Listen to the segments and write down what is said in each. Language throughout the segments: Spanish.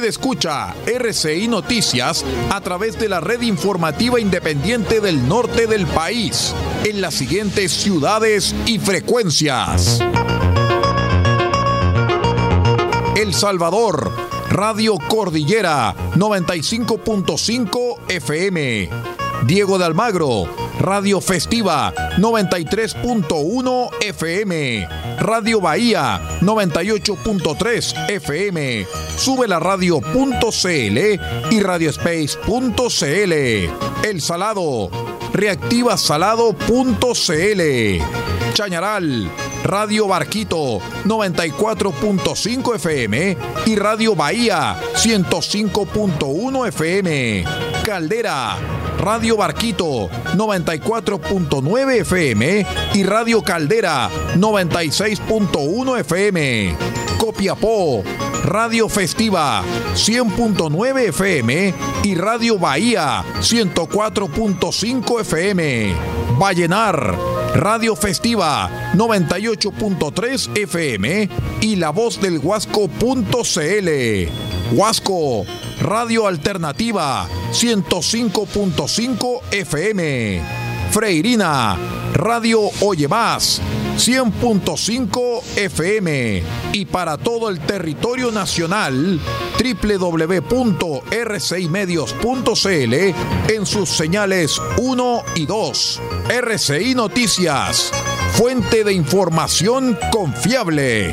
Usted escucha RCI Noticias a través de la red informativa independiente del norte del país, en las siguientes ciudades y frecuencias. El Salvador, Radio Cordillera, 95.5 FM. Diego de Almagro, Radio Festiva, 93.1 FM. Radio Bahía, 98.3 FM. Sube la radio.cl y radiospace.cl. El Salado, reactivasalado.cl. Chañaral, Radio Barquito, 94.5 FM y Radio Bahía, 105.1 FM. Caldera, Radio Barquito, 94.9 FM y Radio Caldera, 96.1 FM. Copiapó, Radio Festiva, 100.9 FM y Radio Bahía, 104.5 FM. Vallenar, Radio Festiva, 98.3 FM y La Voz del Huasco.cl. Huasco, Radio Alternativa, 105.5 FM. Freirina, Radio Oye Más, 100.5 FM. Y para todo el territorio nacional, www.rcimedios.cl en sus señales 1 y 2. RCI Noticias, fuente de información confiable.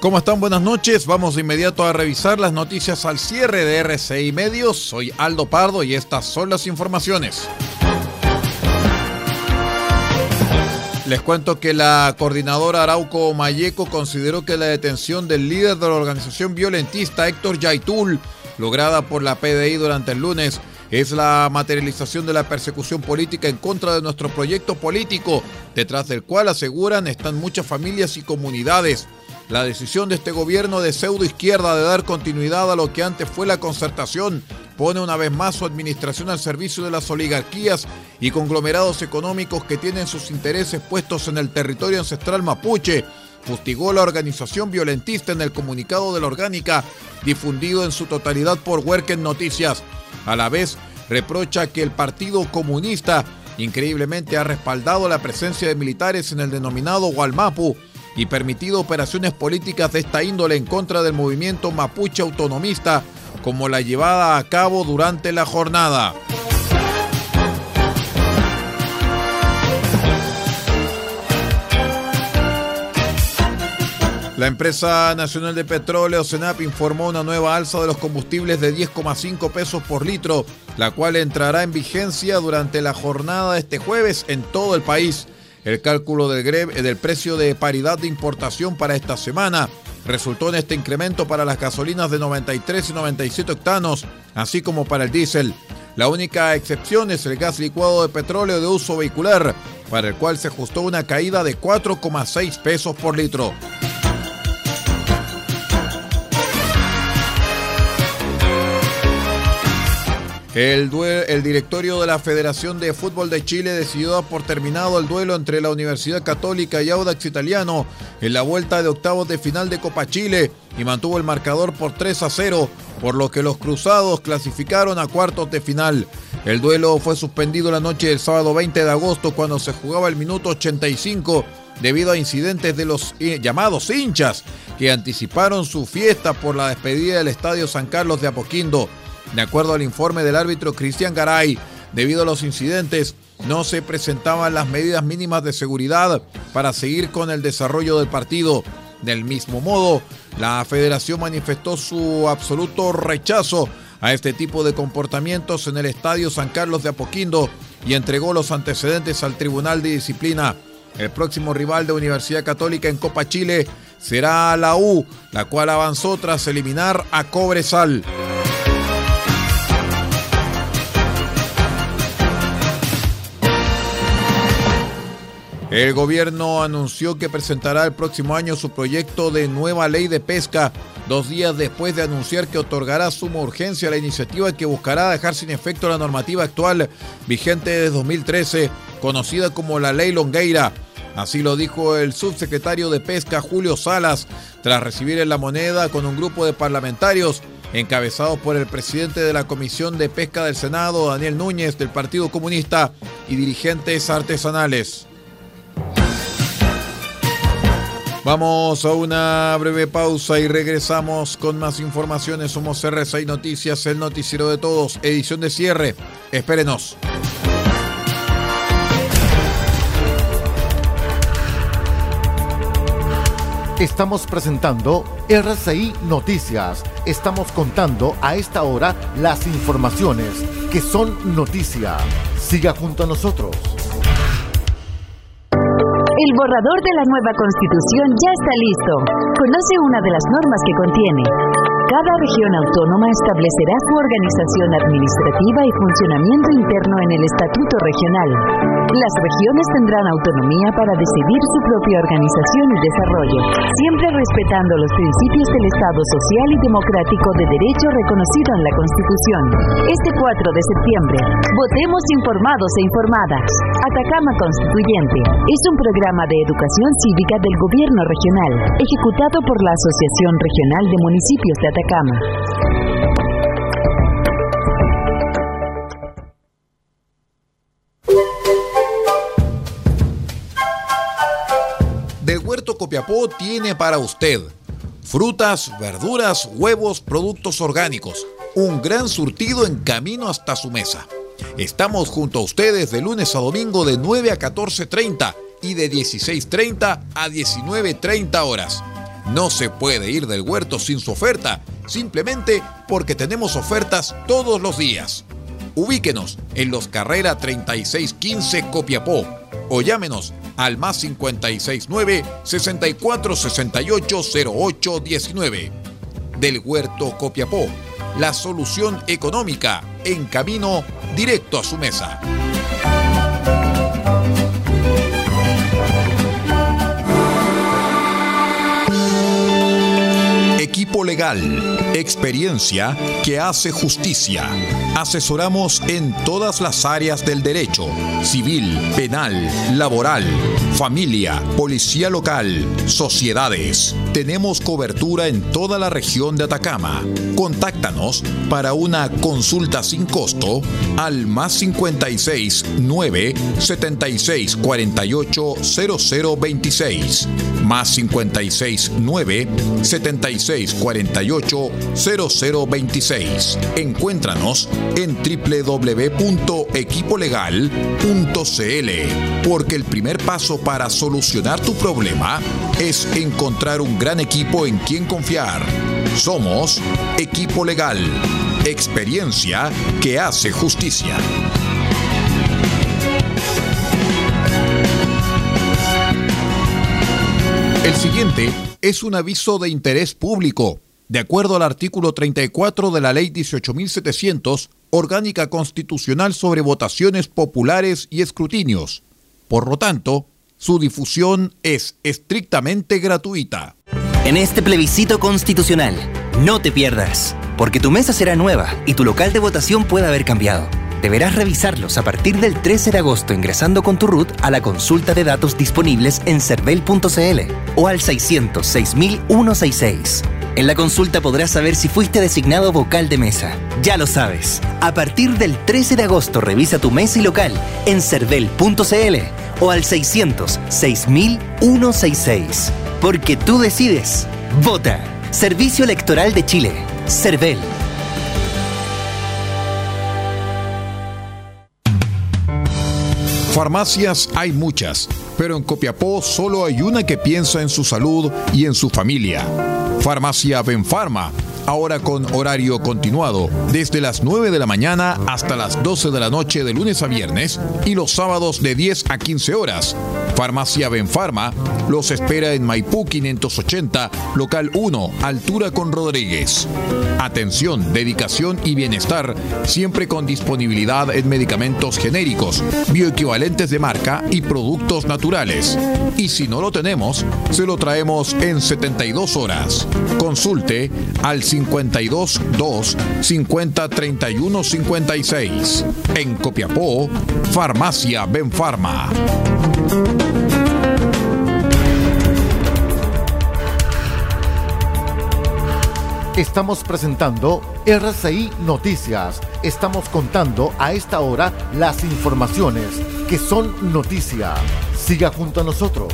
¿Cómo están? Buenas noches. Vamos de inmediato a revisar las noticias al cierre de RCI Medios. Soy Aldo Pardo y estas son las informaciones. Les cuento que la coordinadora Arauco Malleco consideró que la detención del líder de la organización violentista Héctor Jaitul, lograda por la PDI durante el lunes, es la materialización de la persecución política en contra de nuestro proyecto político, detrás del cual, aseguran, están muchas familias y comunidades. La decisión de este gobierno de pseudoizquierda de dar continuidad a lo que antes fue la concertación pone una vez más su administración al servicio de las oligarquías y conglomerados económicos que tienen sus intereses puestos en el territorio ancestral mapuche, fustigó la organización violentista en el comunicado de la orgánica, difundido en su totalidad por Werken Noticias. A la vez, reprocha que el Partido Comunista increíblemente ha respaldado la presencia de militares en el denominado Wallmapu y permitido operaciones políticas de esta índole en contra del movimiento mapuche autonomista, como la llevada a cabo durante la jornada. La empresa nacional de petróleo CENAP informó una nueva alza de los combustibles de 10,5 pesos por litro, la cual entrará en vigencia durante la jornada de este jueves en todo el país. El cálculo del GREV del precio de paridad de importación para esta semana resultó en este incremento para las gasolinas de 93 y 97 octanos, así como para el diésel. La única excepción es el gas licuado de petróleo de uso vehicular, para el cual se ajustó una caída de 4,6 pesos por litro. El directorio de la Federación de Fútbol de Chile decidió dar por terminado el duelo entre la Universidad Católica y Audax Italiano en la vuelta de octavos de final de Copa Chile y mantuvo el marcador por 3-0, por lo que los cruzados clasificaron a cuartos de final. El duelo fue suspendido la noche del sábado 20 de agosto cuando se jugaba el minuto 85 debido a incidentes de los llamados hinchas que anticiparon su fiesta por la despedida del Estadio San Carlos de Apoquindo. De acuerdo al informe del árbitro Cristian Garay, debido a los incidentes, no se presentaban las medidas mínimas de seguridad para seguir con el desarrollo del partido. Del mismo modo, la Federación manifestó su absoluto rechazo a este tipo de comportamientos en el Estadio San Carlos de Apoquindo y entregó los antecedentes al Tribunal de Disciplina. El próximo rival de Universidad Católica en Copa Chile será la U, la cual avanzó tras eliminar a Cobresal. El gobierno anunció que presentará el próximo año su proyecto de nueva ley de pesca, 2 días después de anunciar que otorgará suma urgencia a la iniciativa que buscará dejar sin efecto la normativa actual, vigente desde 2013, conocida como la Ley Longueira. Así lo dijo el subsecretario de Pesca, Julio Salas, tras recibir en La Moneda con un grupo de parlamentarios, encabezados por el presidente de la Comisión de Pesca del Senado, Daniel Núñez, del Partido Comunista, y dirigentes artesanales. Vamos a una breve pausa y regresamos con más informaciones. Somos RCI Noticias, el noticiero de todos, edición de cierre. Espérenos. Estamos presentando RCI Noticias. Estamos contando a esta hora las informaciones que son noticia. Siga junto a nosotros. El borrador de la nueva Constitución ya está listo. Conoce una de las normas que contiene. Cada región autónoma establecerá su organización administrativa y funcionamiento interno en el Estatuto Regional. Las regiones tendrán autonomía para decidir su propia organización y desarrollo, siempre respetando los principios del Estado social y democrático de derecho reconocido en la Constitución. Este 4 de septiembre, votemos informados e informadas. Atacama Constituyente es un programa de educación cívica del Gobierno Regional, ejecutado por la Asociación Regional de Municipios de Atacama. Del Huerto Copiapó tiene para usted frutas, verduras, huevos, productos orgánicos. Un gran surtido en camino hasta su mesa. Estamos junto a ustedes de lunes a domingo de 9 a 14:30 y de 16:30 a 19:30 horas. No se puede ir del huerto sin su oferta, simplemente porque tenemos ofertas todos los días. Ubíquenos en Los Carrera 3615 Copiapó o llámenos al más 569-6468-0819. Del Huerto Copiapó, la solución económica en camino directo a su mesa. Equipo Legal, experiencia que hace justicia. Asesoramos en todas las áreas del derecho, civil, penal, laboral, familia, policía local, sociedades. Tenemos cobertura en toda la región de Atacama. Contáctanos para una consulta sin costo al más 569-7648-0026, más 569-7648-0026. Encuéntranos en www.equipolegal.cl, porque el primer paso para solucionar tu problema es encontrar un gran equipo en quien confiar. Somos Equipo Legal, experiencia que hace justicia. El siguiente es un aviso de interés público. De acuerdo al artículo 34 de la Ley 18.700, orgánica constitucional sobre votaciones populares y escrutinios. Por lo tanto, su difusión es estrictamente gratuita. En este plebiscito constitucional, no te pierdas, porque tu mesa será nueva y tu local de votación puede haber cambiado. Deberás revisarlos a partir del 13 de agosto ingresando con tu RUT a la consulta de datos disponibles en servel.cl o al 600-6166. En la consulta podrás saber si fuiste designado vocal de mesa. Ya lo sabes. A partir del 13 de agosto revisa tu mesa y local en servel.cl o al 600-6166. Porque tú decides. Vota. Servicio Electoral de Chile. Servel. Farmacias hay muchas, pero en Copiapó solo hay una que piensa en su salud y en su familia. Farmacia BenFarma ahora con horario continuado, desde las 9 de la mañana hasta las 12 de la noche de lunes a viernes y los sábados de 10 a 15 horas. Farmacia BenFarma los espera en Maipú 580, local 1, altura con Rodríguez. Atención, dedicación y bienestar, siempre con disponibilidad en medicamentos genéricos, bioequivalentes de marca y productos naturales. Y si no lo tenemos, se lo traemos en 72 horas. Consulte al 522 50 31 56. En Copiapó, Farmacia BenFarma. Estamos presentando RCI Noticias. Estamos contando a esta hora las informaciones que son noticia. Siga junto a nosotros.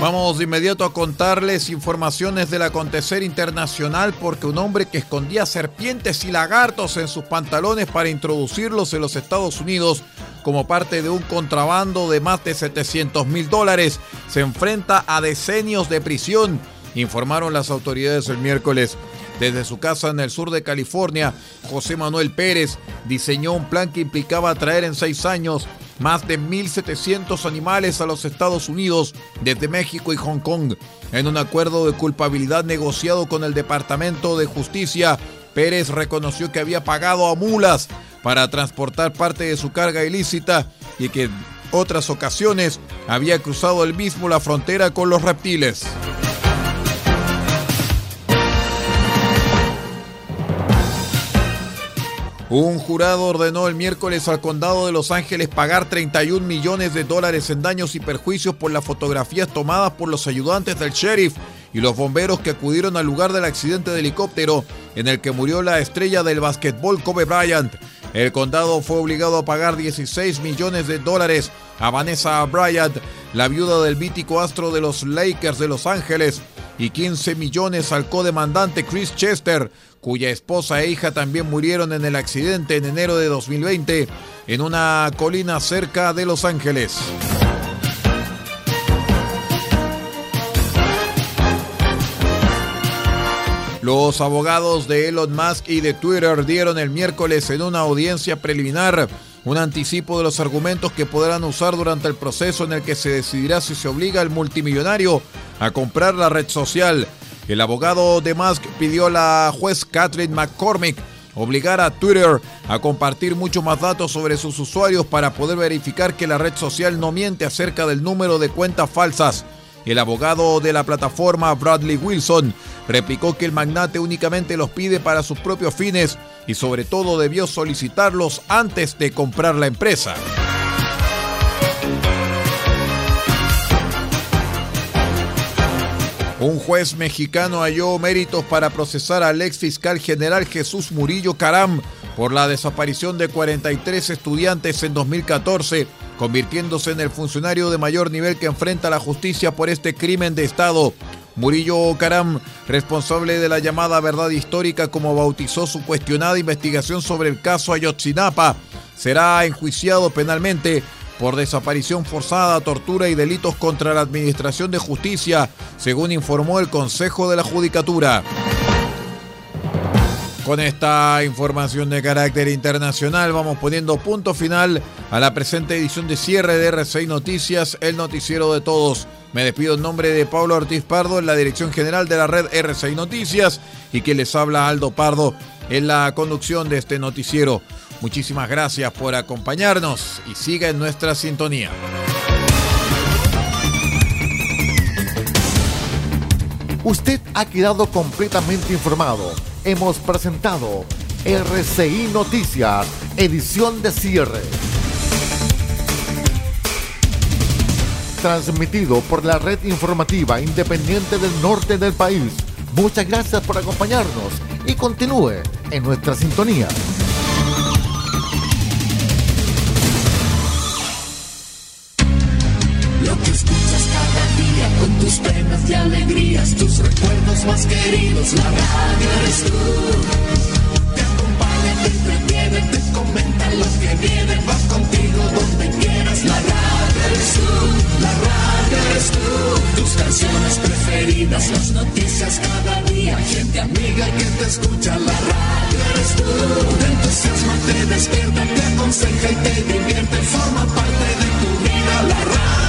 Vamos de inmediato a contarles informaciones del acontecer internacional, porque un hombre que escondía serpientes y lagartos en sus pantalones para introducirlos en los Estados Unidos como parte de un contrabando de más de $700,000 se enfrenta a decenios de prisión, informaron las autoridades el miércoles. Desde su casa en el sur de California, José Manuel Pérez diseñó un plan que implicaba traer en 6 años más de 1.700 animales a los Estados Unidos desde México y Hong Kong. En un acuerdo de culpabilidad negociado con el Departamento de Justicia, Pérez reconoció que había pagado a mulas para transportar parte de su carga ilícita y que en otras ocasiones había cruzado él mismo la frontera con los reptiles. Un jurado ordenó el miércoles al condado de Los Ángeles pagar $31 millones en daños y perjuicios por las fotografías tomadas por los ayudantes del sheriff y los bomberos que acudieron al lugar del accidente de helicóptero en el que murió la estrella del basquetbol Kobe Bryant. El condado fue obligado a pagar $16 millones a Vanessa Bryant, la viuda del mítico astro de los Lakers de Los Ángeles, y $15 millones al codemandante Chris Chester, cuya esposa e hija también murieron en el accidente en enero de 2020 en una colina cerca de Los Ángeles. Los abogados de Elon Musk y de Twitter dieron el miércoles en una audiencia preliminar un anticipo de los argumentos que podrán usar durante el proceso en el que se decidirá si se obliga al multimillonario a comprar la red social. El abogado de Musk pidió a la juez Kathleen McCormick obligar a Twitter a compartir muchos más datos sobre sus usuarios para poder verificar que la red social no miente acerca del número de cuentas falsas. El abogado de la plataforma, Bradley Wilson, replicó que el magnate únicamente los pide para sus propios fines y sobre todo debió solicitarlos antes de comprar la empresa. Un juez mexicano halló méritos para procesar al exfiscal general Jesús Murillo Caram por la desaparición de 43 estudiantes en 2014, convirtiéndose en el funcionario de mayor nivel que enfrenta la justicia por este crimen de Estado. Murillo Caram, responsable de la llamada verdad histórica, como bautizó su cuestionada investigación sobre el caso Ayotzinapa, será enjuiciado penalmente por desaparición forzada, tortura y delitos contra la Administración de Justicia, según informó el Consejo de la Judicatura. Con esta información de carácter internacional vamos poniendo punto final a la presente edición de cierre de RCI Noticias, el noticiero de todos. Me despido en nombre de Pablo Ortiz Pardo, en la dirección general de la red RCI Noticias, y que les habla Aldo Pardo en la conducción de este noticiero. Muchísimas gracias por acompañarnos y siga en nuestra sintonía. Usted ha quedado completamente informado. Hemos presentado RCI Noticias, edición de cierre. Transmitido por la red informativa independiente del norte del país. Muchas gracias por acompañarnos y continúe en nuestra sintonía. Tus penas y alegrías, tus recuerdos más queridos, la radio eres tú, te acompaña. saben, les previenen, les comentan los que vienen. Vas contigo donde quieras. La radio eres tú, la radio eres tú. Tus canciones preferidas, las noticias cada día, gente amiga que te escucha. La radio eres tú. Te entusiasma, te despierta, te aconseja y te divierte. Forma parte de tu vida. La radio.